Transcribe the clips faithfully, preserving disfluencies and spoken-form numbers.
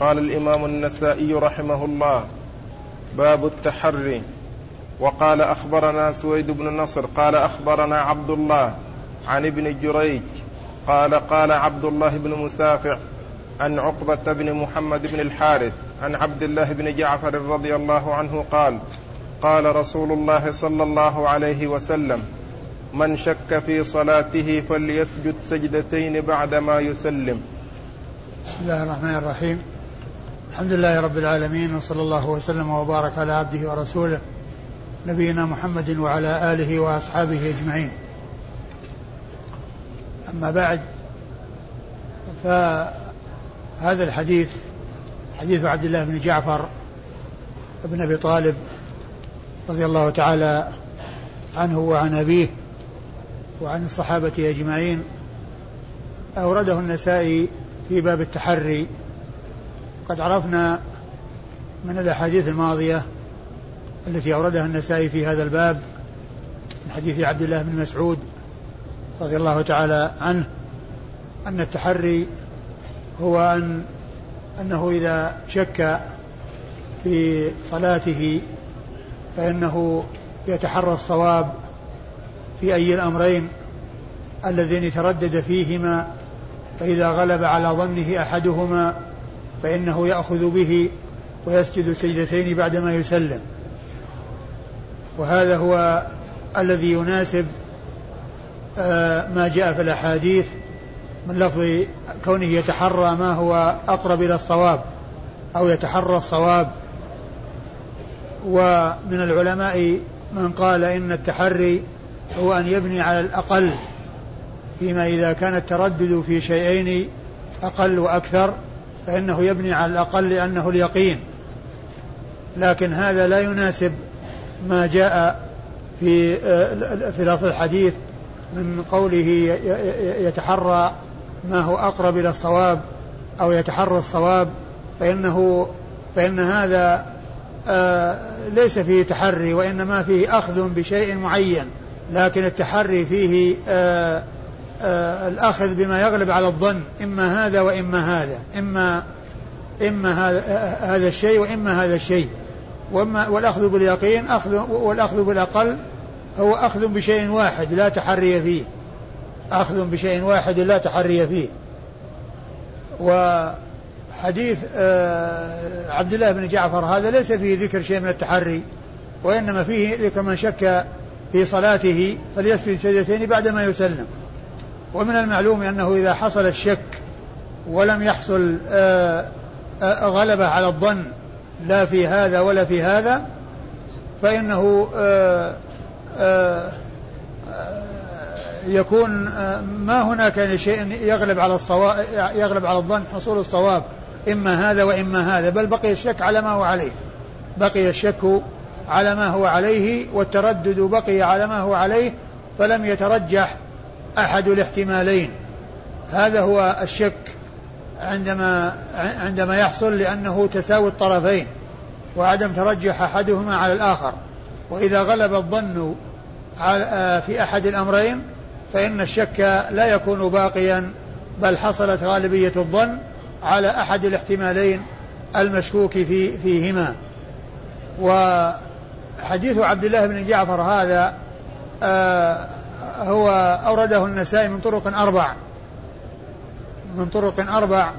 قال الإمام النسائي رحمه الله: باب التحري. وقال أخبرنا سويد بن نصر قال أخبرنا عبد الله عن ابن جريج قال قال عبد الله بن مسافع عن عقبة بن محمد بن الحارث عن عبد الله بن جعفر رضي الله عنه قال: قال رسول الله صلى الله عليه وسلم: من شك في صلاته فليسجد سجدتين بعدما يسلم. بسم الله الرحمن الرحيم. الحمد لله رب العالمين، وصلى الله وسلم وبارك على عبده ورسوله نبينا محمد وعلى آله وأصحابه أجمعين. أما بعد، فهذا الحديث حديث عبد الله بن جعفر بن أبي طالب رضي الله تعالى عنه وعن أبيه وعن الصحابة أجمعين، أورده النسائي في باب التحري. قد عرفنا من الأحاديث الماضية التي أوردها النسائي في هذا الباب من حديث عبد الله بن مسعود رضي الله تعالى عنه أن التحري هو أن أنه إذا شك في صلاته فإنه يتحرى الصواب في أي الأمرين اللذين تردد فيهما، فإذا غلب على ظنه أحدهما فإنه يأخذ به ويسجد سجدتين بعدما يسلم. وهذا هو الذي يناسب ما جاء في الأحاديث من لفظ كونه يتحرى ما هو أقرب إلى الصواب أو يتحرى الصواب. ومن العلماء من قال إن التحري هو أن يبني على الأقل فيما إذا كان التردد في شيئين أقل وأكثر فإنه يبني على الأقل لأنه اليقين، لكن هذا لا يناسب ما جاء في في لفظ الحديث من قوله يتحرى ما هو أقرب إلى الصواب أو يتحرى الصواب، فإنه فإن هذا ليس فيه تحري وإنما فيه أخذ بشيء معين، لكن التحري فيه آآ آآ الأخذ بما يغلب على الظن، إما هذا وإما هذا، إما إما هذا, هذا الشيء وإما هذا الشيء. وما والأخذ باليقين أخذ، والأخذ بالأقل هو أخذ بشيء واحد لا تحري فيه، أخذ بشيء واحد لا تحري فيه. وحديث عبد الله بن جعفر هذا ليس فيه ذكر شيء من التحري، وإنما فيه ذكر من شك في صلاته فليسجد سجدتين بعدما يسلم. ومن المعلوم أنه إذا حصل الشك ولم يحصل غلبة على الظن لا في هذا ولا في هذا، فإنه يكون ما هناك شيء يغلب على الصواب، يغلب على الظن حصول الصواب، إما هذا وإما هذا، بل بقي الشك على ما هو عليه، بقي الشك على ما هو عليه والتردد بقي على ما هو عليه، فلم يترجح أحد الاحتمالين. هذا هو الشك عندما عندما يحصل، لأنه تساوي الطرفين وعدم ترجح أحدهما على الآخر. وإذا غلب الظن في أحد الأمرين فإن الشك لا يكون باقيا، بل حصلت غالبية الظن على أحد الاحتمالين المشكوك في فيهما. وحديث عبد الله بن جعفر هذا آه هو أورده النسائي من طرق أربع من طرق أربع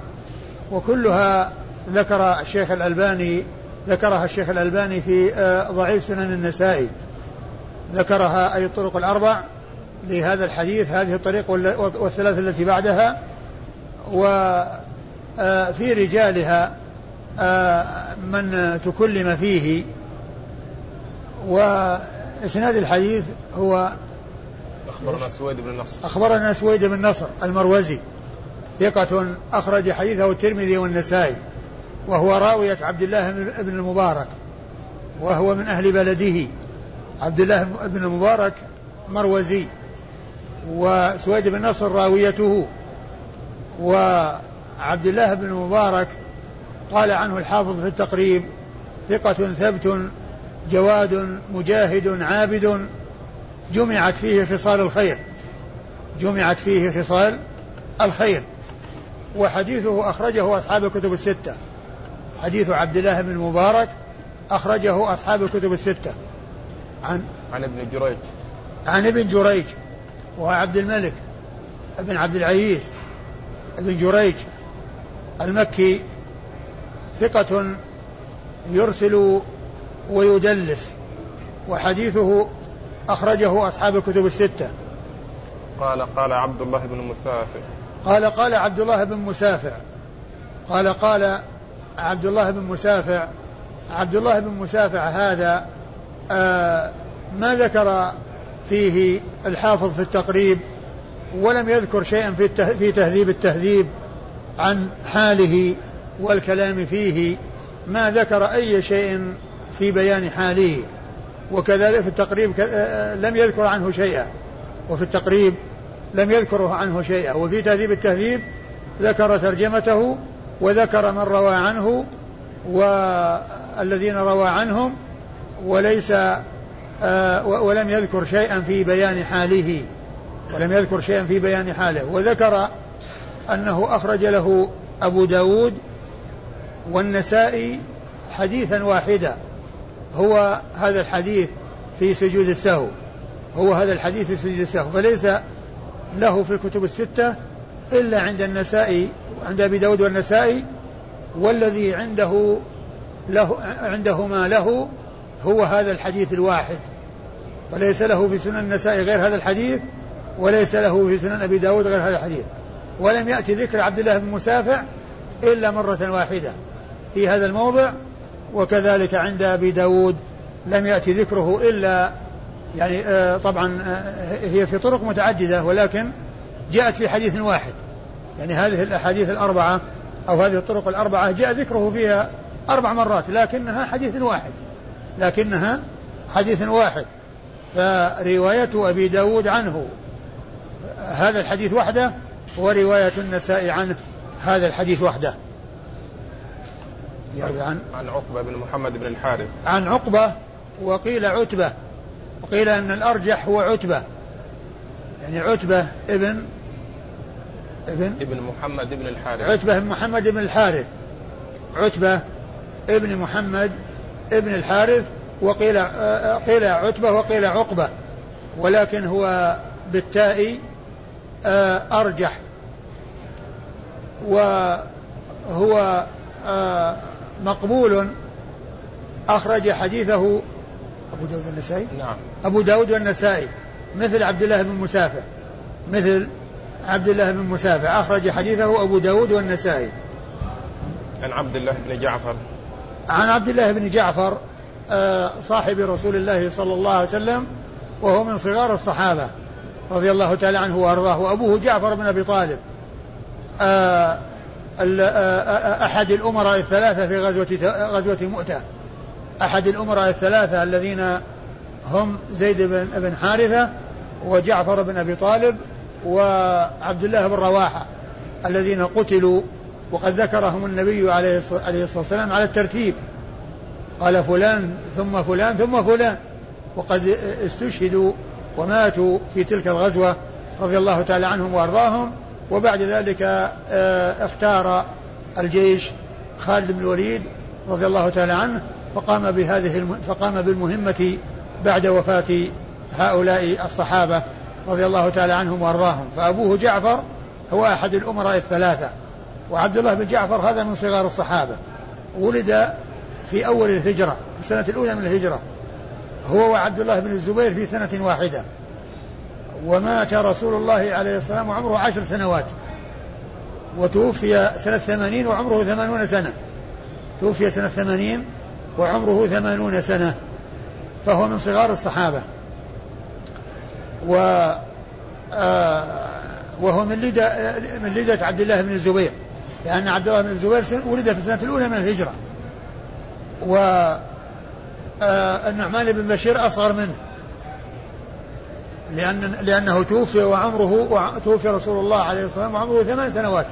وكلها ذكر الشيخ الألباني ذكرها الشيخ الألباني في آه ضعيف سنن النسائي، ذكرها أي الطرق الأربع لهذا الحديث، هذه الطريق والثلاث التي بعدها. وفي رجالها من تكلم فيه، وإسناد الحديث هو أخبرنا سويد بن نصر أخبرنا سويد بن نصر المروزي، ثقة أخرج حديثه الترمذي والنسائي، وهو راوية عبد الله بن المبارك وهو من أهل بلده. عبد الله بن المبارك مروزي وسويد بن نصر راويته. وعبد الله بن المبارك قال عنه الحافظ في التقريب: ثقة ثبت جواد مجاهد عابد، جمعت فيه خصال الخير جمعت فيه خصال الخير. وحديثه أخرجه أصحاب الكتب الستة، حديث عبد الله بن المبارك أخرجه أصحاب الكتب الستة. عن عن ابن جريج عن ابن جريج وعبد الملك ابن عبد العزيز ابن جريج المكي ثقة يرسل ويدلس، وحديثه أخرجه أصحاب الكتب الستة. قال قال عبد الله بن مسافع قال قال عبد الله بن مسافع قال قال عبد الله بن مسافع عبد الله بن مسافع هذا آه ما ذكر فيه الحافظ في التقريب، ولم يذكر شيئا في في تهذيب التهذيب عن حاله والكلام فيه، ما ذكر أي شيء في بيان حاله، وكذلك في التقريب لم يذكر عنه شيئا، وفي التقريب لم يذكره عنه شيئا، وفي تهذيب التهذيب ذكر ترجمته وذكر من روى عنه والذين روى عنهم، وليس ولم يذكر شيئا في بيان حاله ولم يذكر شيئا في بيان حاله وذكر أنه أخرج له أبو داود والنسائي حديثا واحدا، هو هذا الحديث في سجود السهو هو هذا الحديث في سجود السهو فليس له في الكتب الستة إلا عند النسائي عند أبي داود والنسائي، والذي عنده له عندهما له هو هذا الحديث الواحد، وليس له في سنن النسائي غير هذا الحديث، وليس له في سنن أبي داود غير هذا الحديث. ولم يأتي ذكر عبد الله بن مسافع إلا مرة واحدة في هذا الموضع، وكذلك عند أبي داود لم يأتي ذكره إلا يعني آه طبعا آه هي في طرق متعددة، ولكن جاءت في حديث واحد، يعني هذه الأحاديث الأربعة أو هذه الطرق الأربعة جاء ذكره فيها أربع مرات لكنها حديث واحد لكنها حديث واحد فرواية أبي داود عنه هذا الحديث وحده، ورواية النسائي عنه هذا الحديث وحده. عن عقبة بن محمد بن الحارث عن عقبة وقيل عتبة، وقيل أن الأرجح هو عتبة، يعني عتبة ابن ابن ابن محمد بن الحارث عتبة بن محمد بن الحارث عتبة ابن محمد ابن الحارث وقيل قيل عتبة وقيل عقبة، ولكن هو بالتاء أرجح، وهو مقبول أخرج حديثه أبو داود النسائي نعم أبو داود والنسائي مثل عبد الله بن مسافع مثل عبد الله بن مسافع أخرج حديثه أبو داود والنسائي. عن عبد الله بن جعفر عن عبد الله بن جعفر صاحب رسول الله صلى الله عليه وسلم، وهو من صغار الصحابة رضي الله تعالى عنه وأرضاه، وأبوه جعفر بن أبي طالب أحد الأمراء الثلاثة في غزوة مؤتة، أحد الأمراء الثلاثة الذين هم زيد بن حارثة وجعفر بن أبي طالب وعبد الله بن رواحة الذين قتلوا، وقد ذكرهم النبي عليه الصلاة والسلام على الترتيب، قال فلان ثم فلان ثم فلان، وقد استشهدوا وماتوا في تلك الغزوة رضي الله تعالى عنهم وأرضاهم. وبعد ذلك اختار الجيش خالد بن الوليد رضي الله تعالى عنه فقام بهذه فقام بالمهمة بعد وفاة هؤلاء الصحابة رضي الله تعالى عنهم وأرضاهم. فأبوه جعفر هو أحد الأمراء الثلاثة، وعبد الله بن جعفر هذا من صغار الصحابة، ولد في أول الهجرة في السنة الأولى من الهجرة، هو وعبد الله بن الزبير في سنة واحدة، ومات رسول الله عليه السلام وعمره عشر سنوات، وتوفي سنة ثمانين وعمره ثمانون سنة توفي سنة ثمانين وعمره ثمانون سنة فهو من صغار الصحابة، وهو من لدة من لدة عبد الله بن الزبير، لأن عبد الله بن الزبير ولد في السنة الأولى من الهجرة، والنعمان بن بشير أصغر منه لأن لأنه توفي وعمره توفي رسول الله عليه الصلاة والسلام وعمره ثمان سنوات.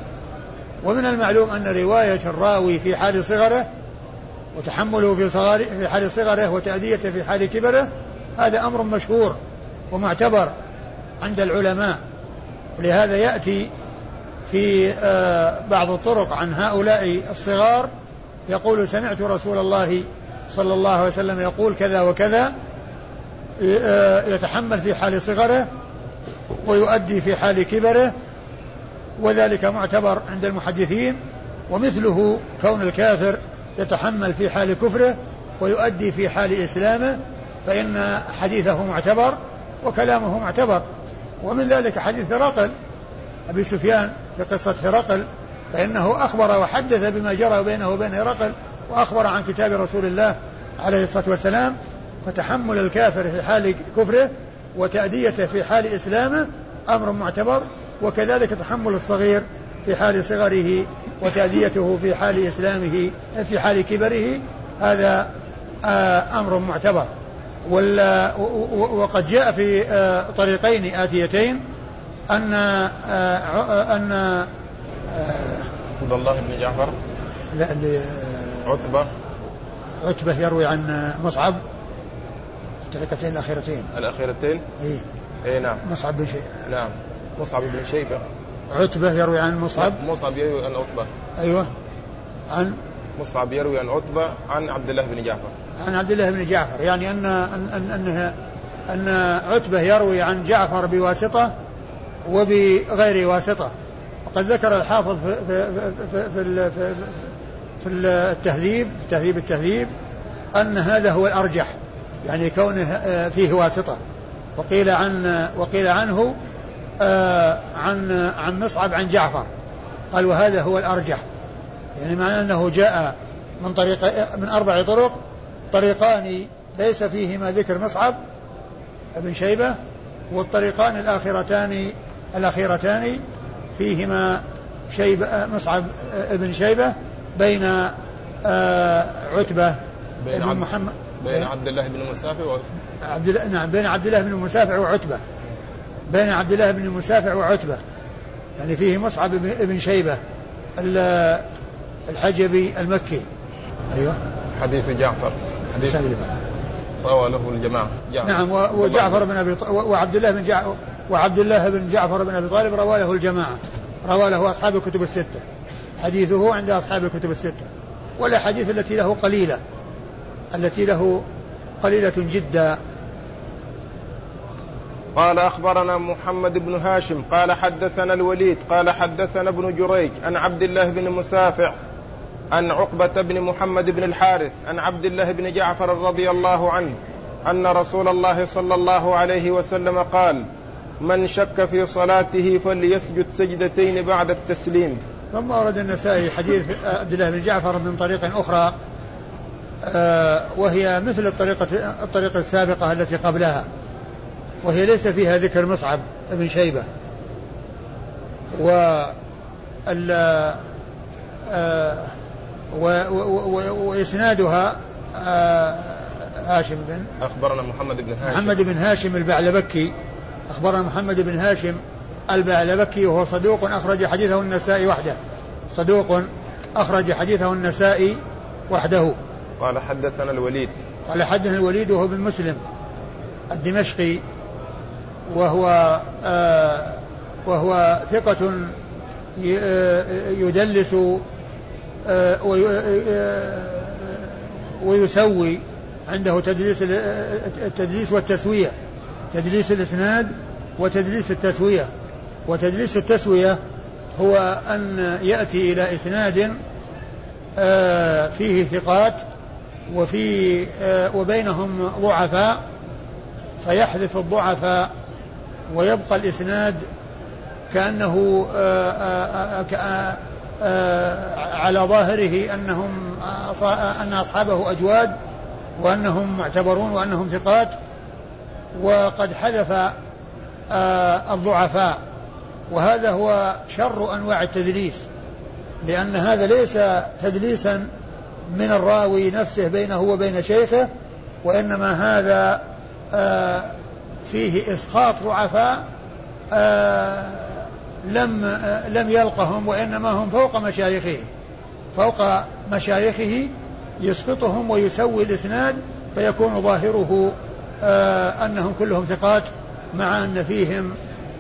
ومن المعلوم أن رواية الراوي في حال صغره وتحمله في صغره في حال صغره وتأديته في حال كبره هذا أمر مشهور ومعتبر عند العلماء، ولهذا يأتي في بعض الطرق عن هؤلاء الصغار يقول سمعت رسول الله صلى الله عليه وسلم يقول كذا وكذا، يتحمل في حال صغره ويؤدي في حال كبره، وذلك معتبر عند المحدثين. ومثله كون الكافر يتحمل في حال كفره ويؤدي في حال إسلامه، فإن حديثه معتبر وكلامه معتبر. ومن ذلك حديث هرقل أبي سفيان في قصة هرقل، فإنه أخبر وحدث بما جرى بينه وبين هرقل، وأخبر عن كتاب رسول الله عليه الصلاة والسلام. فتحمل الكافر في حال كفره وتأديته في حال إسلامه أمر معتبر، وكذلك تحمل الصغير في حال صغره وتأديته في حال إسلامه في حال كبره، هذا أمر معتبر. وقد جاء في طريقين آتيتين أن أن عبد الله بن جعفر لا عتبة عتبة يروي عن مصعب الطريقتين الأخيرتين الأخيرتين إيه إيه نعم مصعب بن شيبة نعم مصعب بن شيبة عتبة يروي عن مصعب مصعب يروي عن عتبة أيوه عن مصعب يروي عن عتبة عن عبد الله بن جعفر عن عبد الله بن جعفر يعني أن أن أنها أن عتبة يروي عن جعفر بواسطة وبغير واسطة. وقد ذكر الحافظ في في في في, في التهذيب تهذيب التهذيب أن هذا هو الأرجح، يعني كونه فيه واسطة. وقيل عن وقيل عنه عن عن مصعب عن جعفر، قال وهذا هو الأرجح، يعني معناه أنه جاء من طريق من أربع طرق، طريقان ليس فيهما ذكر مصعب بن شيبة، والطريقان الأخيرتان الأخيرتان فيهما شيبة مصعب بن شيبة بين عتبة بن محمد بين عبد الله بن مسافع وعبد الله نعم بين عبد الله بن مسافع وعتبة بين عبد الله بن مسافع وعتبة يعني فيه مصعب بن شيبة الحجبي المكي. أيوة حديث جعفر حديث روى له الجماعة جعفر. نعم وجعفر بن أبي وعبد الله بن جعفر وعبد الله بن جعفر بن أبي طالب روى له الجماعة، روى له أصحاب الكتب الستة، حديثه عند أصحاب الكتب الستة. ولا حديث التي له قليلة التي له قليلة جدا. قال أخبرنا محمد بن هاشم قال حدثنا الوليد قال حدثنا ابن جريج عن عبد الله بن مسافع عن عقبة بن محمد بن الحارث عن عبد الله بن جعفر رضي الله عنه أن رسول الله صلى الله عليه وسلم قال من شك في صلاته فليسجد سجدتين بعد التسليم. ثم أورد النسائي حديث عبد الله بن جعفر من طريق أخرى، وهي مثل الطريقة, الطريقة السابقة التي قبلها، وهي ليس فيها ذكر مصعب بن شيبة. وإسنادها هاشم بن أخبرنا محمد بن هاشم محمد بن هاشم البعلبكي أخبرنا محمد بن هاشم البعلبكي وهو صدوق أخرج حديثه النسائي وحده صدوق أخرج حديثه النسائي وحده قال حدثنا الوليد قال حدثنا الوليد وهو بن مسلم الدمشقي وهو آه وهو ثقة يدلس آه ويسوي عنده تدليس التدليس والتسوية تدليس الإسناد وتدليس التسوية. وتدليس التسوية هو أن يأتي إلى إسناد آه فيه ثقات وفي آه وبينهم ضعفاء فيحذف الضعفاء ويبقى الإسناد كأنه آآ آآ آآ آآ على ظاهره أنهم أن أصحابه أجواد وأنهم معتبرون وأنهم ثقات، وقد حذف الضعفاء. وهذا هو شر أنواع التدليس، لأن هذا ليس تدليسا من الراوي نفسه بينه وبين شيخه، وإنما هذا آه فيه إسقاط ضعفاء آه لم آه لم يلقهم، وإنما هم فوق مشايخه فوق مشايخه يسقطهم ويسوي الإسناد، فيكون ظاهره آه أنهم كلهم ثقات، مع أن فيهم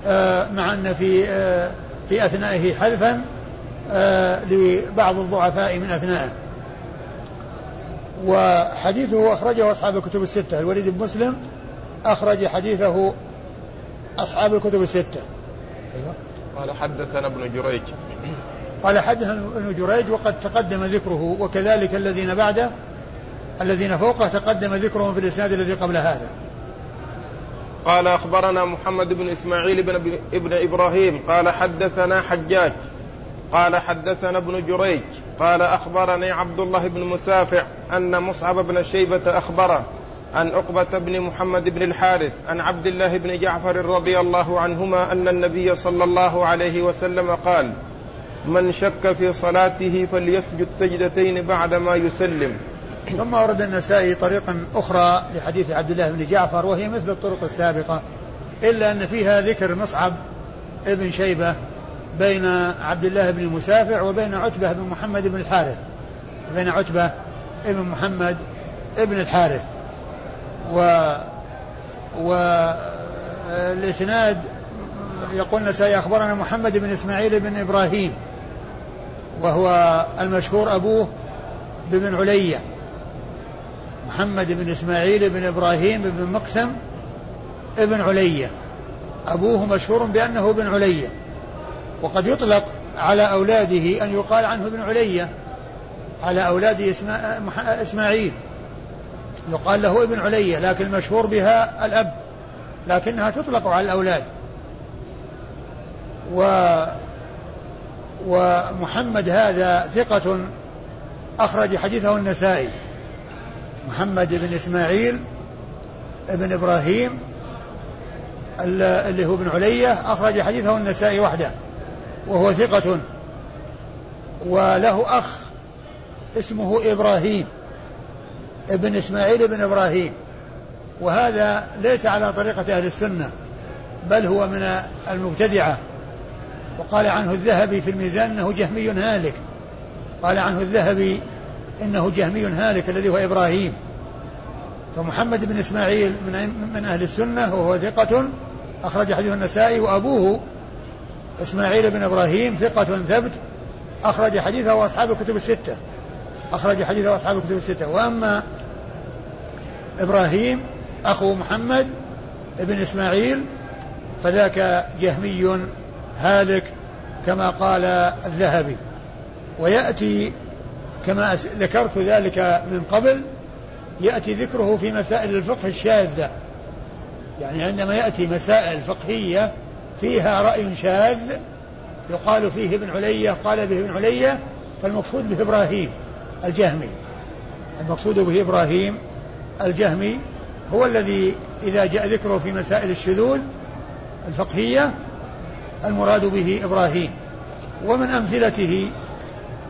آه مع أن في آه في أثنائه حذفا آه لبعض الضعفاء من أثنائه. وحديثه أخرجه أصحاب الكتب الستة. الوليد بن مسلم أخرج حديثه أصحاب الكتب الستة. أيوة. قال حدثنا ابن جريج قال حدثنا ابن جريج وقد تقدم ذكره، وكذلك الذين بعده الذين فوقه تقدم ذكرهم في الإسناد الذي قبل هذا. قال أخبرنا محمد بن إسماعيل بن ابن إبراهيم قال حدثنا حجاج قال حدثنا ابن جريج قال أخبرني عبد الله بن مسافع أن مصعب بن شيبة أخبره عن عقبة بن محمد بن الحارث عن عبد الله بن جعفر رضي الله عنهما أن النبي صلى الله عليه وسلم قال: من شك في صلاته فليسجد سجدتين بعدما يسلم. ثم ورد النسائي طريقا أخرى لحديث عبد الله بن جعفر، وهي مثل الطرق السابقة إلا أن فيها ذكر مصعب ابن شيبة بين عبد الله بن مسافع وبين عتبة بن محمد بن الحارث، بين عتبة ابن محمد ابن الحارث. و والإسناد يقولنا سيخبرنا محمد بن إسماعيل بن إبراهيم، وهو المشهور أبوه بن علية، محمد بن إسماعيل بن إبراهيم بن مقسم ابن علية، أبوه مشهور بأنه بن علية، وقد يطلق على أولاده أن يقال عنه ابن علية، على أولاده إسماعيل يقال له ابن علية، لكن المشهور بها الأب، لكنها تطلق على الأولاد. و... ومحمد هذا ثقة أخرج حديثه النسائي، محمد بن إسماعيل ابن إبراهيم اللي هو ابن علية أخرج حديثه النسائي وحده، وهو ثقة، وله أخ اسمه إبراهيم ابن إسماعيل ابن إبراهيم، وهذا ليس على طريقة أهل السنة بل هو من المبتدعة. وقال عنه الذهبي في الميزان أنه جهمي هالك، قال عنه الذهبي إنه جهمي هالك الذي هو إبراهيم. فمحمد بن إسماعيل من أهل السنة وهو ثقة أخرج حديث النسائي، وأبوه إسماعيل بن إبراهيم ثقة ثبت أخرج حديثه وأصحاب الكتب الستة، أخرج حديثه وأصحاب الكتب الستة. وأما إبراهيم أخو محمد بن إسماعيل فذاك جهمي هالك كما قال الذهبي، ويأتي كما ذكرت ذلك من قبل، يأتي ذكره في مسائل الفقه الشاذة، يعني عندما يأتي مسائل فقهية فيها رأي شاذ يقال فيه ابن علية قال به ابن علية، فالمقصود به إبراهيم الجهمي، المقصود به إبراهيم الجهمي هو الذي إذا جاء ذكره في مسائل الشذوذ الفقهية المراد به إبراهيم. ومن أمثلته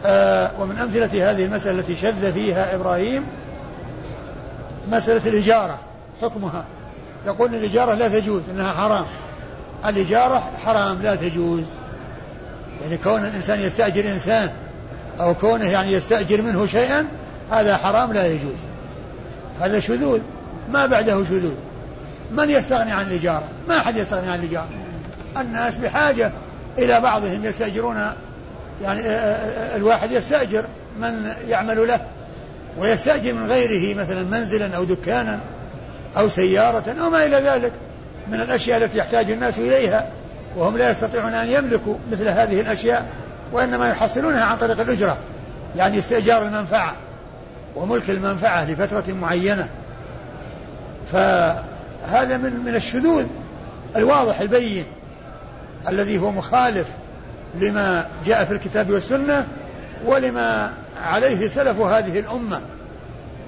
آه ومن أمثلة هذه المسألة التي شذ فيها إبراهيم مسألة الإجارة، حكمها يقول الإجارة لا تجوز، إنها حرام، الإجارة حرام لا تجوز، يعني كون الإنسان يستأجر إنسان أو كونه يعني يستأجر منه شيئا هذا حرام لا يجوز، هذا شذوذ ما بعده شذوذ. من يستغني عن الإجارة؟ ما أحد يستغني عن الإجارة، الناس بحاجة إلى بعضهم يستأجرون، يعني الواحد يستأجر من يعمل له ويستأجر من غيره مثلا منزلا أو دكانا أو سيارة أو ما إلى ذلك من الأشياء التي يحتاج الناس إليها وهم لا يستطيعون أن يملكوا مثل هذه الأشياء، وإنما يحصلونها عن طريق الأجرة، يعني استئجار المنفعة وملك المنفعة لفترة معينة. فهذا من من الشذوذ الواضح البين الذي هو مخالف لما جاء في الكتاب والسنة ولما عليه سلف هذه الأمة،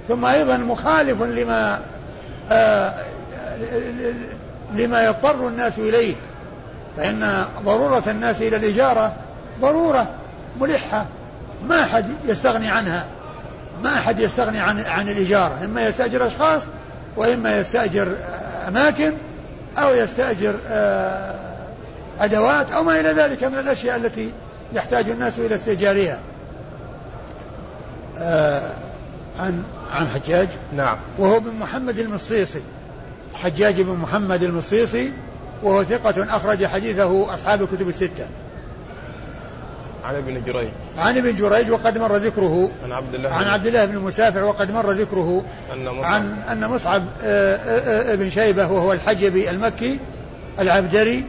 ثم أيضا مخالف لما آه لما يضطر الناس إليه، فإن ضرورة الناس إلى الإجارة ضرورة ملحة ما أحد يستغني عنها، ما أحد يستغني عن, عن الإجارة، إما يستأجر أشخاص وإما يستأجر أماكن أو يستأجر أدوات أو ما إلى ذلك من الأشياء التي يحتاج الناس إلى استئجارها. عن عن حجاج نعم، وهو بن محمد المصيصي، حجاج بن محمد المصيصي وهو ثقة أخرج حديثه أصحاب الكتب الستة. عن ابن جريج عن ابن جريج وقد مر ذكره. عن عبد الله عن عبد الله بن مسافع وقد مر ذكره. أن مصعب عن أن مصعب بن شيبة وهو الحجبي المكي العبدري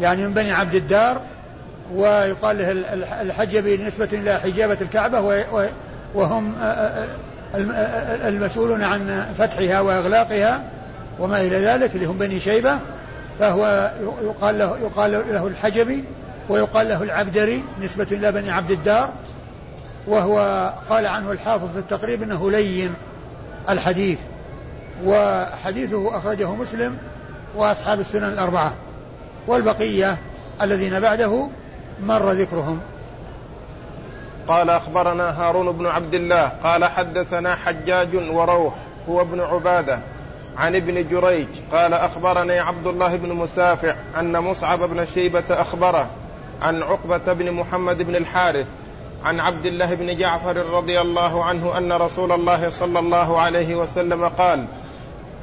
يعني من بني عبد الدار، ويقال له الحجبي نسبة إلى حجابة الكعبة، وهم المسؤولون عن فتحها وإغلاقها وما إلى ذلك اللي هم بني شيبة، فهو يقال له, يقال له الحجبي ويقال له العبدري نسبة إلى بني عبد الدار. وهو قال عنه الحافظ في التقريب أنه لين الحديث، وحديثه أخرجه مسلم وأصحاب السنن الأربعة، والبقية الذين بعده مر ذكرهم. قال أخبرنا هارون بن عبد الله قال حدثنا حجاج وروح هو ابن عبادة عن ابن جريج قال أخبرني عبد الله بن مسافع أن مصعب بن شيبة أخبره عن عقبة بن محمد بن الحارث عن عبد الله بن جعفر رضي الله عنه أن رسول الله صلى الله عليه وسلم قال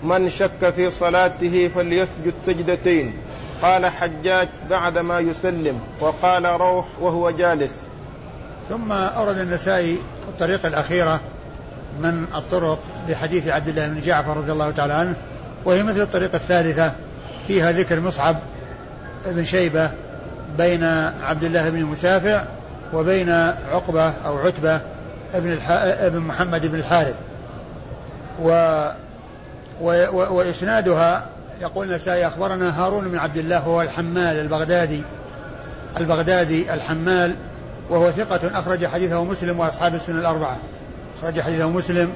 من شك في صلاته فليسجد سجدتين. قال حجاج بعدما يسلم، وقال روح وهو جالس. ثم أورد النسائي الطريقة الأخيرة من الطرق بحديث عبد الله بن جعفر رضي الله تعالى عنه، وهي مثل الطريقة الثالثة فيها ذكر مصعب بن شيبة بين عبد الله بن مسافع وبين عقبة أو عتبة بن محمد بن الحارث. و وإسنادها يقول النسائي أخبرنا هارون بن عبد الله هو الحمال البغدادي البغدادي الحمال وهو ثقة أخرج حديثه مسلم وأصحاب السنن الأربعة أخرج حديثه مسلم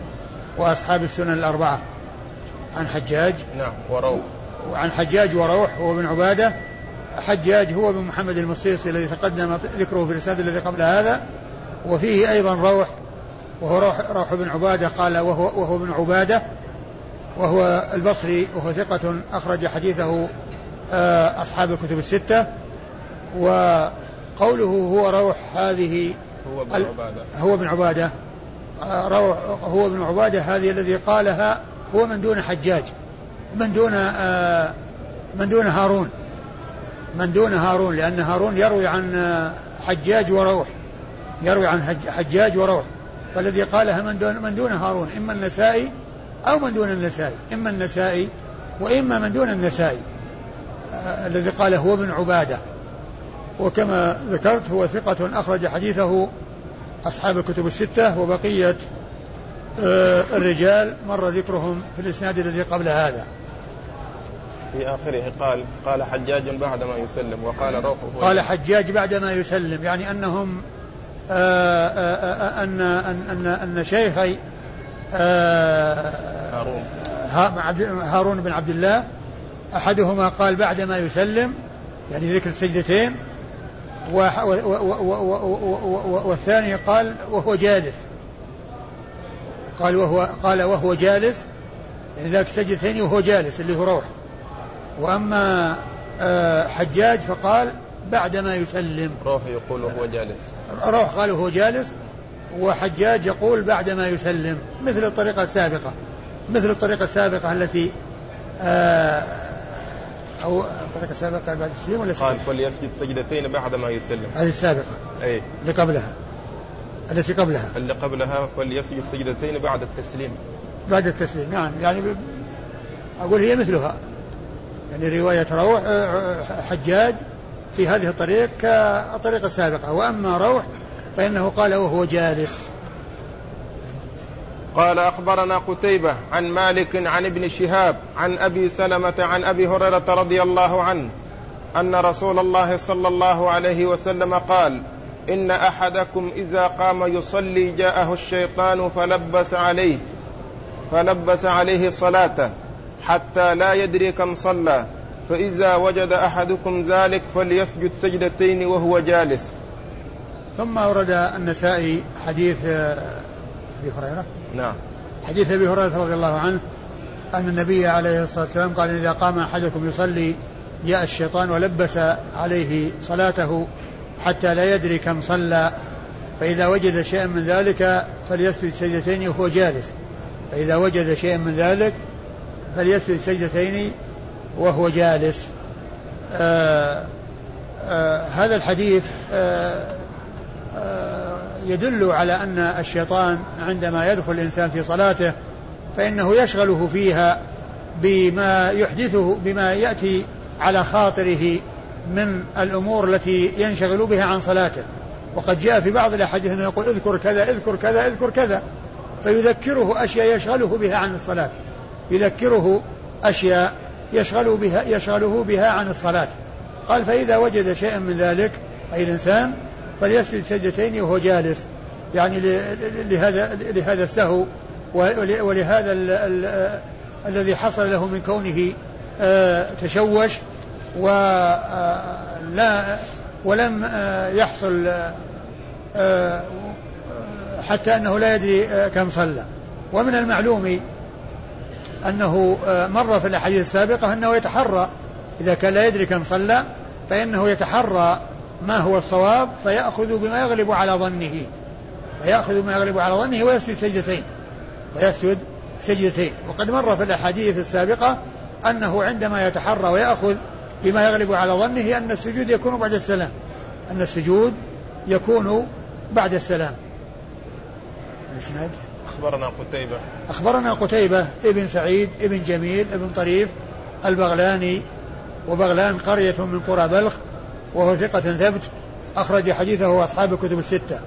وأصحاب السنن الأربعة عن حجاج نعم وروح عن حجاج وروح هو بن عبادة. حجاج هو بن محمد المصيصي الذي تقدم ذكره في الرسالة الذي قبل هذا، وفيه أيضا روح وهو روح, روح بن عبادة قال وهو, وهو بن عبادة وهو البصري وهو ثقة أخرج حديثه أصحاب الكتب الستة. وقوله هو روح هذه هو بن عبادة هو بن عبادة روح هو بن عبادة هذه الذي قالها هو من دون حجاج من دون من دون هارون من دون هارون لأن هارون يروي عن حجاج وروح يروي عن حجاج وروح فالذي قالها من دون من دون هارون إما النسائي أو من دون النسائي إما النسائي وإما من دون النسائي آه الذي قال هو بن عبادة. وكما ذكرت هو ثقة أخرج حديثه أصحاب الكتب الستة، وبقية آه الرجال مر ذكرهم في الإسناد الذي قبل هذا. في آخره قال قال حجاج بعدما يسلم وقال روح قال حجاج بعدما يسلم يعني أنهم آه آه آه أن أن أن شيخي هارون. هارون بن عبد الله أحدهما قال بعدما يسلم يعني ذكر السجدتين، والثاني قال وهو جالس قال وهو قال وهو جالس يعني ذاك السجدتين وهو جالس اللي هو روح. وأما حجاج فقال بعدما يسلم روح يقول وهو جالس روح قال وهو جالس وحجاج يقول بعدما يسلم مثل الطريقة السابقة مثل الطريقة السابقة التي آه أو الطريقة السابقة بعد السلم ولا قال فليسجد سجدتين بعدما يسلم هذه السابقة أي اللي قبلها التي قبلها اللي قبلها فليسجد سجدتين بعد التسليم بعد التسليم نعم يعني ب... أقول هي مثلها يعني رواية روح حجاج في هذه الطريقة كالطريقة السابقة، وأما روح فإنه قال وهو جالس. قال أخبرنا قتيبة عن مالك عن ابن شهاب عن أبي سلمة عن أبي هريرة رضي الله عنه أن رسول الله صلى الله عليه وسلم قال إن أحدكم إذا قام يصلي جاءه الشيطان فلبس عليه فلبس عليه صلاته حتى لا يدري كم صلى، فإذا وجد أحدكم ذلك فليسجد سجدتين وهو جالس. ثم أورد النسائي حديث أبي هريرة نعم حديث أبي هريرة رضي الله عنه أن النبي عليه الصلاة والسلام قال إذا قام أحدكم يصلي جاء الشيطان ولبس عليه صلاته حتى لا يدري كم صلى، فإذا وجد شيئا من ذلك فليسجد سجدتين وهو جالس فإذا وجد شيئا من ذلك فليسجد سجدتين وهو جالس. آآ آآ هذا الحديث يدل على أن الشيطان عندما يدخل الإنسان في صلاته فإنه يشغله فيها بما يحدثه بما يأتي على خاطره من الأمور التي ينشغل بها عن صلاته. وقد جاء في بعض الأحاديث أنه يقول اذكر كذا اذكر كذا اذكر كذا، فيذكره أشياء يشغله بها عن الصلاة، يذكره أشياء يشغل بها يشغله بها عن الصلاة. قال فإذا وجد شيئا من ذلك أي الإنسان فليسجد سجدتين وهو جالس، يعني لهذا لهذا السهو ولهذا الذي حصل له من كونه تشوش ولا ولم يحصل حتى أنه لا يدري كم صلى. ومن المعلوم أنه مر في الأحاديث السابقة أنه يتحرى إذا كان لا يدري كم صلى فإنه يتحرى ما هو الصواب فيأخذ بما يغلب على ظنه فيأخذ ما يغلب على ظنه ويسجد سجدتين ويسجد سجدتين. وقد مر في الأحاديث السابقة أنه عندما يتحرى ويأخذ بما يغلب على ظنه أن السجود يكون بعد السلام أن السجود يكون بعد السلام. أخبرنا قتيبة أخبرنا قتيبة ابن سعيد ابن جميل ابن طريف البغلاني، وبغلان قرية من قرى بلخ، وهو ثقة ثبت أخرج حديثه أصحاب الكتب الستة،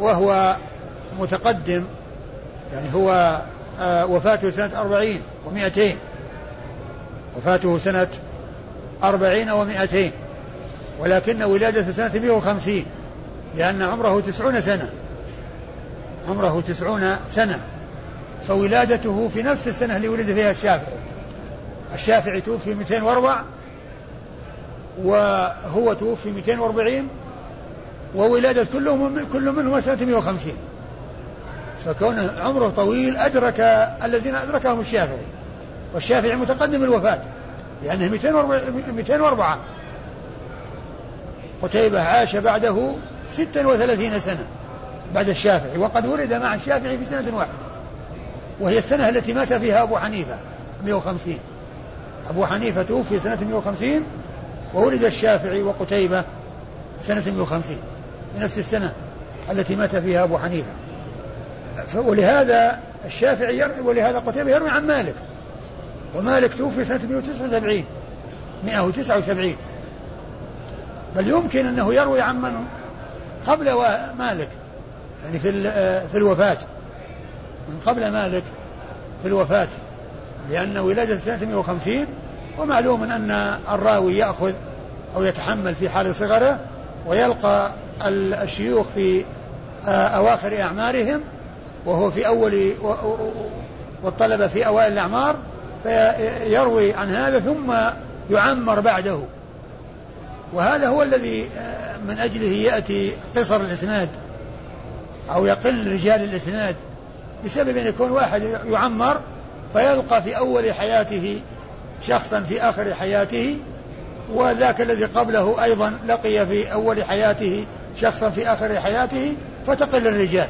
وهو متقدم، يعني هو وفاته سنة أربعين ومئتين وفاته سنة أربعين ومئتين ولكن ولادته سنة مئة وخمسين لأن عمره تسعون سنة عمره تسعون سنة فولادته في نفس السنة اللي ولد فيها الشافعي الشافعي توفي مئتين وأربعة وهو توفي مئتين وأربعين وولادة كل منهم سنة مئة وخمسين فكون عمره طويل أدرك الذين أدركهم الشافعي، والشافعي متقدم الوفاة لأنه مئتين وأربعة. قتيبة عاش بعده ستا وثلاثين سنة بعد الشافعي، وقد ولد مع الشافعي في سنة واحدة وهي السنة التي مات فيها أبو حنيفة مئة وخمسين. أبو حنيفة توفي سنة مئة وخمسين وولد الشافعي وقتيبة سنة مئة وخمسين نفس السنة التي مات فيها أبو حنيفة. ولهذا الشافعي ولهذا قتيبة يروي عن مالك، ومالك توفي سنة مئة وتسعة وسبعين مئة وتسعة وسبعين بل يمكن أنه يروي عن من قبل مالك، يعني في في الوفاة من قبل مالك في الوفاة، لأن ولادة سنة مئة وخمسين ومعلوم أن الراوي يأخذ أو يتحمل في حال صغره ويلقى الشيوخ في أواخر أعمارهم وهو في أول والطلبة في أوائل الأعمار فيروي عن هذا ثم يعمر بعده، وهذا هو الذي من أجله يأتي قصر الإسناد أو يقل رجال الإسناد بسبب أن يكون واحد يعمر فيلقى في أول حياته شخصا في آخر حياته، وذاك الذي قبله أيضا لقي في أول حياته شخصا في آخر حياته فتقل الرجال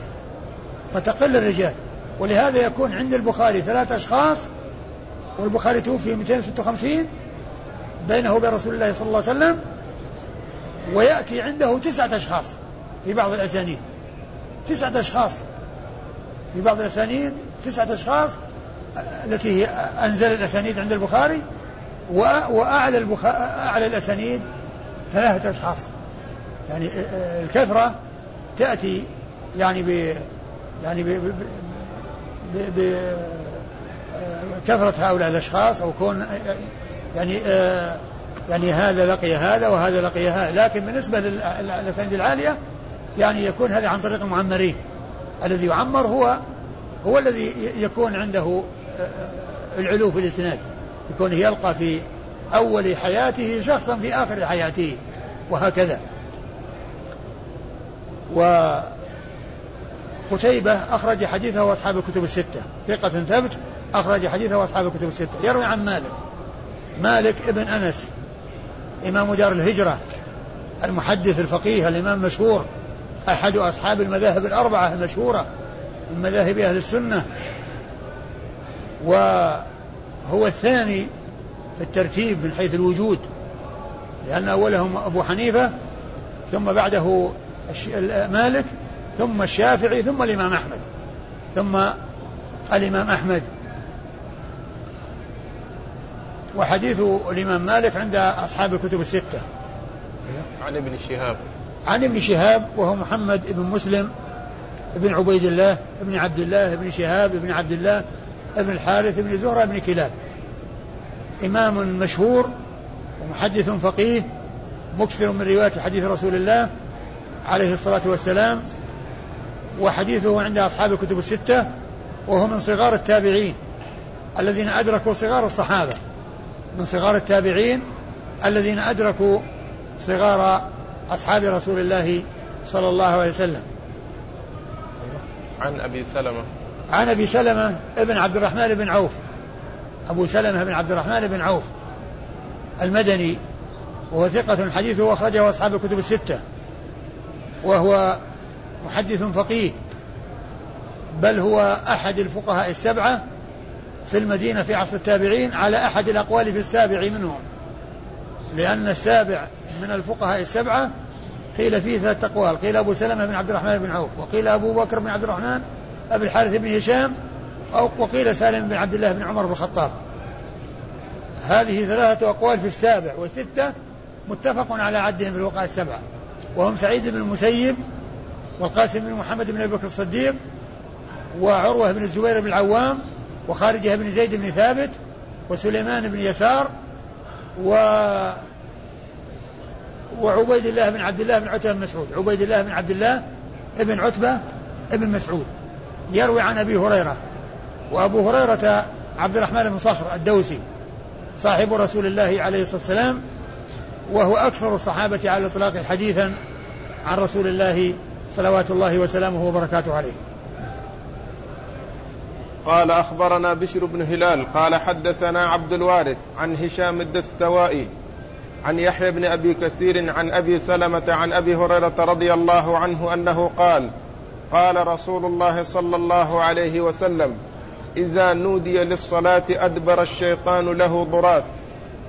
فتقل الرجال ولهذا يكون عند البخاري ثلاثة أشخاص والبخاري توفي مئتين وستة وخمسين بينه وبين رسول الله صلى الله عليه وسلم، ويأتي عنده تسعة أشخاص في بعض الأسانيد تسعة أشخاص في بعض الأسانيد تسعة أشخاص التي أنزل الأسانيد عند البخاري، وأعلى البخاري أعلى الأسانيد ثلاثة أشخاص، يعني الكثرة تأتي يعني ب يعني ب كثرة هؤلاء الأشخاص أو كون يعني يعني هذا لقي هذا وهذا لقي هذا. لكن بالنسبة للأسانيد العالية يعني يكون هذا عن طريق المعمرين، الذي يعمر هو هو الذي يكون عنده العلو في الإسناد، يكون يلقى في أول حياته شخصا في آخر حياته وهكذا. وقتيبة أخرج حديثه أصحاب الكتب الستة ثقة ثبت أخرج حديثه أصحاب الكتب الستة يروي عن مالك مالك ابن أنس إمام دار الهجرة المحدث الفقيه الإمام مشهور أحد أصحاب المذاهب الأربعة المشهورة من مذاهب أهل السنة، وهو الثاني في الترتيب من حيث الوجود لأن أولهم أبو حنيفة ثم بعده مالك ثم الشافعي ثم الإمام أحمد ثم الإمام أحمد وحديث الإمام مالك عند أصحاب الكتب الستة. عن ابن شهاب عن ابن شهاب وهو محمد بن مسلم ابن عبيد الله ابن عبد الله ابن شهاب ابن عبد الله ابن الحارث ابن زهرة ابن كلاب، إمام مشهور ومحدث فقيه مكثر من رواية حديث رسول الله عليه الصلاة والسلام، وحديثه عند أصحاب الكتب الستة، وهو من صغار التابعين الذين أدركوا صغار الصحابة، من صغار التابعين الذين أدركوا صغار أصحاب رسول الله صلى الله عليه وسلم. عن أبي سلمة عن أبي سلمة ابن عبد الرحمن بن عوف، أبو سلمة بن عبد الرحمن بن عوف المدني وهو ثقة حديثه أخرجه أصحاب الكتب الستة، وهو محدث فقيه، بل هو أحد الفقهاء السبعة في المدينة في عصر التابعين على أحد الأقوال في السابع منهم، لأن السابع من الفقهاء السبعة قيل فيه ثلاثة أقوال، قيل أبو سلمة بن عبد الرحمن بن عوف، وقيل أبو بكر بن عبد الرحمن أبي الحارث بن هشام، وقيل سالم بن عبد الله بن عمر بن الخطاب. هذه ثلاثة أقوال في السابع، وستة متفق على عدهم في الفقهاء السبعة، وهم سعيد بن المسيب والقاسم بن محمد بن أبي بكر الصديق وعروة بن الزبير بن العوام وخارجة بن زيد بن ثابت وسليمان بن يسار و... وعبيد الله بن عبد الله بن عتبة بن مسعود، عبيد الله بن عبد الله ابن عتبة ابن مسعود يروي عن أبي هريرة، وأبو هريرة عبد الرحمن بن صخر الدوسي صاحب رسول الله عليه الصلاة والسلام، وهو أكثر الصحابة على الإطلاق حديثا عن رسول الله صلوات الله وسلامه وبركاته عليه. قال أخبرنا بشر بن هلال قال حدثنا عبد الوارث عن هشام الدستوائي عن يحيى بن أبي كثير عن أبي سلمة عن أبي هريرة رضي الله عنه أنه قال قال رسول الله صلى الله عليه وسلم إذا نودي للصلاة أدبر الشيطان له ضرات،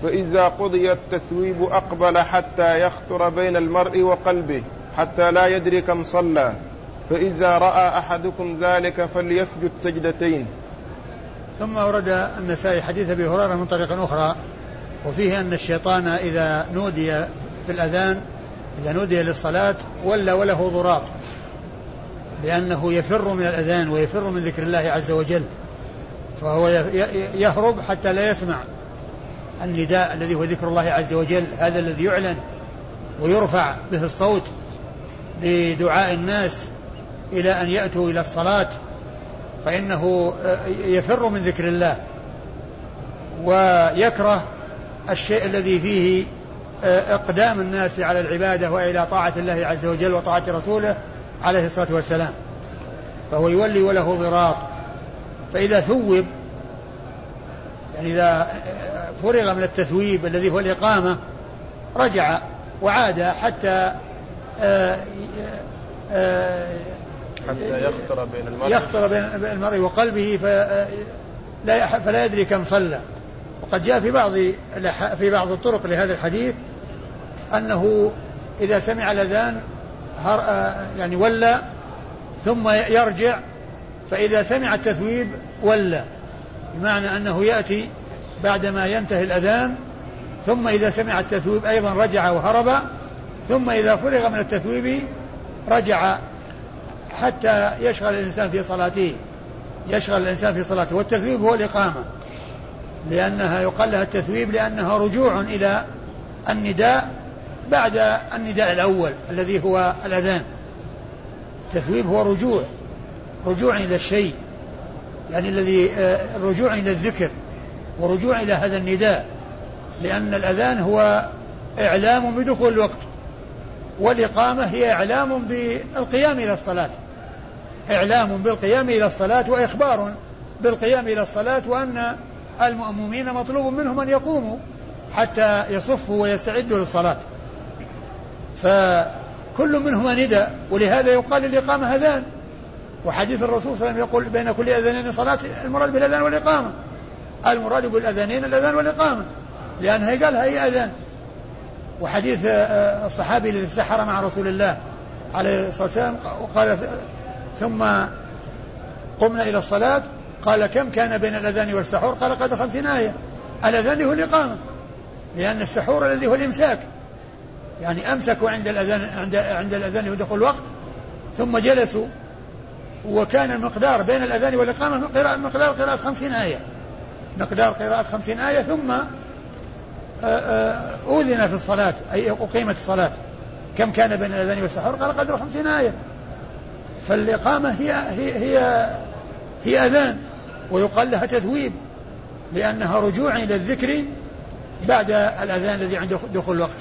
فإذا قضي التثويب أقبل حتى يخطر بين المرء وقلبه حتى لا يدري كم صلى، فإذا رأى أحدكم ذلك فليسجد سجدتين. ثم أورد النسائي حديث أبي هريرة من طريق أخرى، وفيه أن الشيطان إذا نودي في الأذان إذا نودي للصلاة ولا وله ضراط، لأنه يفر من الأذان ويفر من ذكر الله عز وجل، فهو يهرب حتى لا يسمع النداء الذي هو ذكر الله عز وجل، هذا الذي يعلن ويرفع به الصوت لدعاء الناس إلى أن يأتوا إلى الصلاة، فإنه يفر من ذكر الله ويكره الشيء الذي فيه إقدام الناس على العبادة وإلى طاعة الله عز وجل وطاعة رسوله عليه الصلاة والسلام، فهو يولي وله ضراط. فإذا ثوب يعني إذا فرغ من التثويب الذي هو الإقامة رجع وعاد حتى آآ آآ حتى يخطر بين المرء يخطر بين المرء وقلبه فلا فلا يدري كم صلى. وقد جاء في بعض في بعض الطرق لهذا الحديث أنه إذا سمع الأذان يعني ولى ثم يرجع، فإذا سمع التثويب ولى، بمعنى أنه يأتي بعدما ينتهي الأذان، ثم إذا سمع التثويب أيضا رجع وهرب، ثم إذا فرغ من التثويب رجع حتى يشغل الإنسان في صلاته يشغل الإنسان في صلاته والتثويب هو الإقامة، لأنها يقال لها التثويب لأنها رجوع إلى النداء بعد النداء الأول الذي هو الأذان. التثويب هو رجوع رجوع إلى الشيء، يعني الذي رجوع إلى الذكر ورجوع إلى هذا النداء، لأن الأذان هو إعلام بدخول الوقت، والإقامة هي إعلام بالقيام إلى الصلاة إعلام بالقيام إلى الصلاة وإخبار بالقيام إلى الصلاة، وأن المأمومين مطلوب منهم أن يقوموا حتى يصفوا ويستعدوا للصلاة، فكل منهما ندى، ولهذا يقال الإقامة أذان، وحديث الرسول صلى الله عليه وسلم يقول بين كل أذانين صلاة، المراد بالأذان والإقامة المراد بالأذانين الأذان والإقامة، لأنها قالها هي أذان. وحديث الصحابي الذي سحر مع رسول الله عليه الصلاة والسلام، وقال ثم قمنا إلى الصلاة، قال كم كان بين الأذان والسحور؟ قال قد خمسين آية. الأذان هو الإقامة، لأن السحور الذي هو الإمساك، يعني أمسكوا عند الأذان عند عند الأذان ودخول الوقت ثم جلسوا، وكان المقدار بين الأذان والإقامة مقدار مقدار قراءة خمسين آية، مقدار قراءة خمسين آية. ثم أذن في الصلاة أي أقيمت الصلاة. كم كان بين الأذان والسحور؟ قال قدر خمسين آية. فالإقامة هي هي هي هي أذان، ويقال لها تذويب لأنها رجوع إلى الذكر بعد الأذان الذي عند دخول الوقت.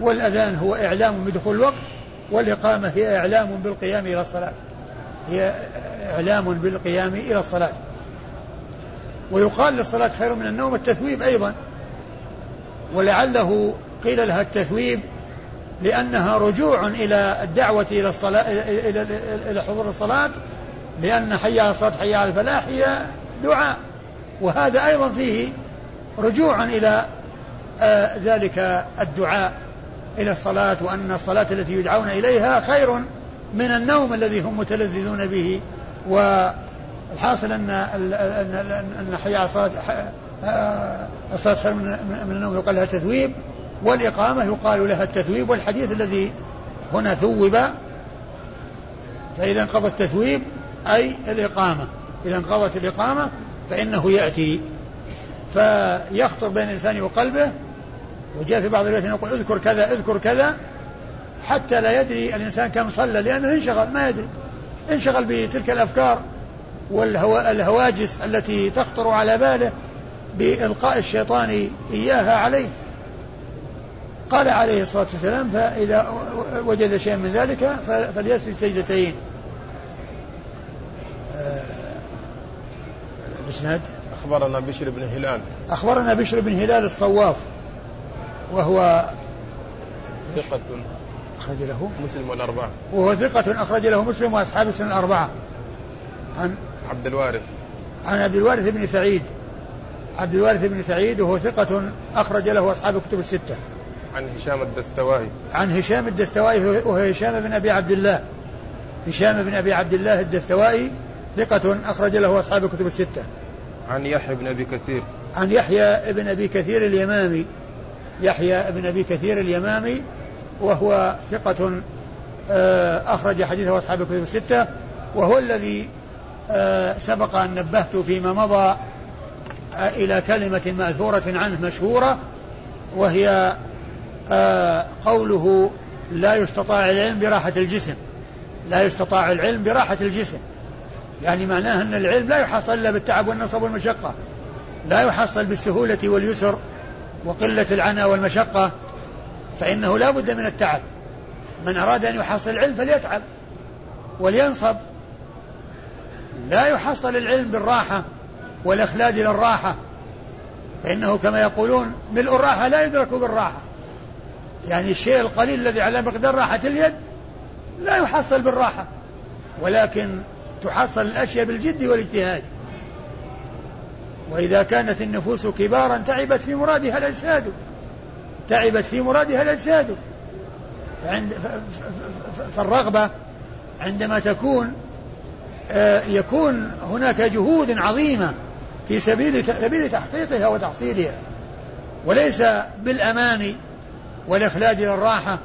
والأذان هو إعلام بدخول الوقت، والإقامة هي إعلام بالقيام إلى الصلاة، هي إعلام بالقيام إلى الصلاة. ويقال للصلاة خير من النوم التثويب أيضا، ولعله قيل لها التثويب لأنها رجوع إلى الدعوة إلى الصلاة، إلى إلى حضور الصلاة، لأن حي على الصلاة حي على الفلاح هي دعاء، وهذا أيضا فيه رجوع إلى آه ذلك الدعاء إلى الصلاة، وأن الصلاة التي يدعون إليها خير من النوم الذي هم متلذذون به. والحاصل أن أن حي على الصلاة الصلاة خير من النوم يقال لها تثويب، والإقامة يقال لها التثويب. والحديث الذي هنا ثوب، فإذا انقضى التثويب أي الإقامة، إذا انقضت الإقامة فإنه يأتي فيخطر بين الإنسان وقلبه. وجاء في بعض الروايات يقول اذكر كذا اذكر كذا حتى لا يدري الإنسان كم صلى، لأنه انشغل ما يدري، انشغل بتلك الأفكار والهواجس التي تخطر على باله بإلقاء الشيطان إياها عليه. قال عليه الصلاة والسلام فإذا وجد شيئا من ذلك فليسجد سجدتين. الإسناد أخبرنا بشر بن هلال أخبرنا بشر بن هلال الصواف، وهو ثقة أخرج له مسلم والأربعة وهو ثقة أخرج له مسلم وأصحاب السنن الأربعة، عن عبد الوارث عن عبد الوارث بن سعيد عبد الوارث بن سعيد وهو ثقة أخرج له أصحاب الكتب الستة، عن هشام الدستوائي عن هشام الدستوائي وهو هشام بن أبي عبد الله هشام بن أبي عبد الله الدستوائي ثقة أخرج له أصحاب الكتب الستة، عن يحيى بن أبي كثير عن يحيى بن أبي كثير اليمامي يحيى بن أبي كثير اليمامي وهو ثقة أخرج حديثه أصحاب الكتب الستة، وهو الذي سبق أن نبهت فيما مضى إلى كلمة مأثورة عنه مشهورة، وهي قوله لا يستطاع العلم براحة الجسم لا يستطاع العلم براحة الجسم، يعني معناه أن العلم لا يحصل إلا بالتعب والنصب والمشقة، لا يحصل بالسهولة واليسر وقلة العناء والمشقة، فإنه لا بد من التعب. من أراد أن يحصل العلم فليتعب ولينصب، لا يحصل العلم بالراحة والإخلاد إلى الراحة، فإنه كما يقولون ملء الراحة لا يدرك بالراحة، يعني الشيء القليل الذي على مقدار راحة اليد لا يحصل بالراحة، ولكن تحصل الأشياء بالجد والاجتهاد. وإذا كانت النفوس كبارا تعبت في مرادها الأجساد تعبت في مرادها الأجساد فعند فالرغبة عندما تكون يكون هناك جهود عظيمة في سبيل تحقيقها وتحصيلها، وليس بالأماني والإخلاد إلى الراحة،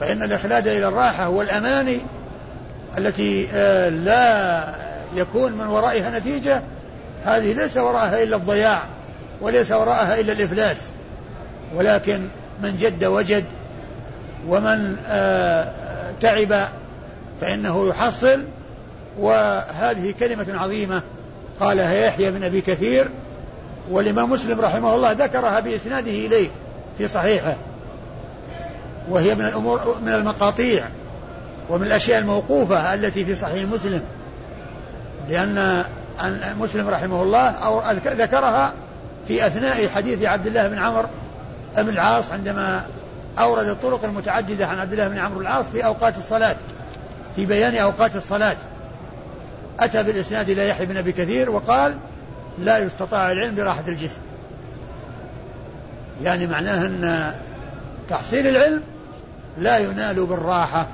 فإن الإخلاد إلى الراحة هو الأماني التي لا يكون من ورائها نتيجة، هذه ليس وراءها إلا الضياع وليس وراءها إلا الإفلاس. ولكن من جد وجد ومن تعب فإنه يحصل، وهذه كلمة عظيمة قالها يحيى بن أبي كثير، والإمام مسلم رحمه الله ذكرها بإسناده إليه في صحيحه، وهي من الأمور من المقاطيع ومن الأشياء الموقوفة التي في صحيح مسلم، لأن مسلم رحمه الله أو ذكرها في أثناء حديث عبد الله بن عمرو بن العاص عندما أورد الطرق المتعددة عن عبد الله بن عمرو العاص في أوقات الصلاة، في بيان أوقات الصلاة أتى بالإسناد إلى يحيى بن أبي كثير وقال لا يستطاع العلم براحة الجسم، يعني معناه أن تحصيل العلم لا ينال بالراحة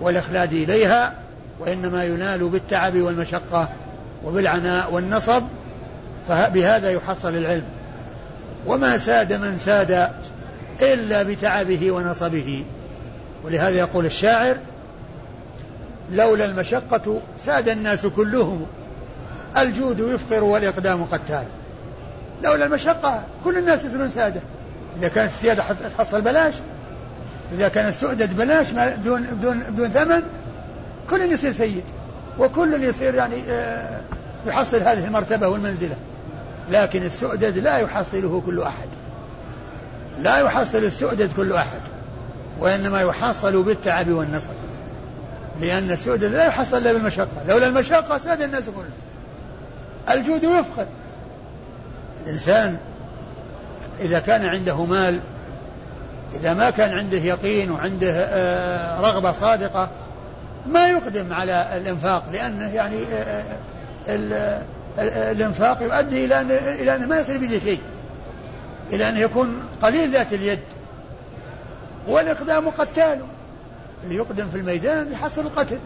والإخلاد إليها، وإنما ينال بالتعب والمشقة وبالعناء والنصب، فبهذا يحصل العلم. وما ساد من ساد إلا بتعبه ونصبه، ولهذا يقول الشاعر: لولا المشقة ساد الناس كلهم، الجود يفقر والإقدام قتال. لولا المشقة كل الناس يصيرون سادة. إذا كانت السيادة تحصل بلاش، إذا كانت السؤدة بلاش بدون بدون بدون ثمن، كل يصير سيد، وكل يصير يعني يحصل هذه المرتبة والمنزلة. لكن السؤدد لا يحصله كل أحد، لا يحصل السؤدد كل أحد، وإنما يحصل بالتعب والنصب، لأن السؤدد لا يحصل إلا بالمشقة. لولا المشقة ساد الناس كله، الجود يفقد. الإنسان إذا كان عنده مال، إذا ما كان عنده يقين وعنده رغبة صادقة، ما يقدم على الإنفاق، لأنه يعني الإنفاق يؤدي إلى أنه, إلى أنه ما يصير بيده شيء، إلى أنه يكون قليل ذات اليد. والإقدام قتال، اللي يقدم في الميدان يحصل القتل،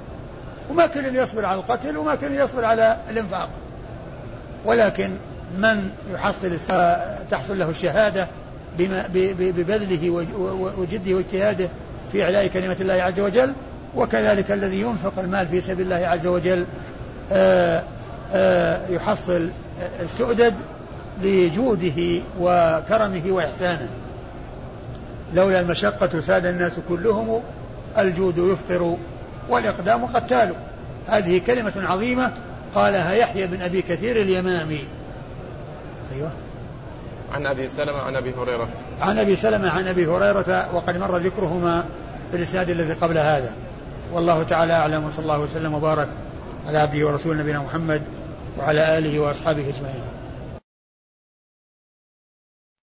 وما كل اللي يصبر على القتل وما كل اللي يصبر على الإنفاق. ولكن من يحصل تحصل له الشهادة بما ببذله وجده واجتهاده في إعلاء كلمة الله عز وجل، وكذلك الذي ينفق المال في سبيل الله عز وجل آآ آآ يحصل السؤدد لجوده وكرمه وإحسانه. لولا المشقة ساد الناس كلهم، الجود يفقر والإقدام قتال. هذه كلمة عظيمة قالها يحيى بن أبي كثير اليمامي. أيوة. عن أبي سلمة عن أبي هريرة عن أبي سلمة عن أبي هريرة، وقد مر ذكرهما في الإسناد الذي قبل هذا. والله تعالى أعلم، وصلى الله وسلم وبارك على عبده ورسوله نبينا محمد وعلى آله وأصحابه أجمعين.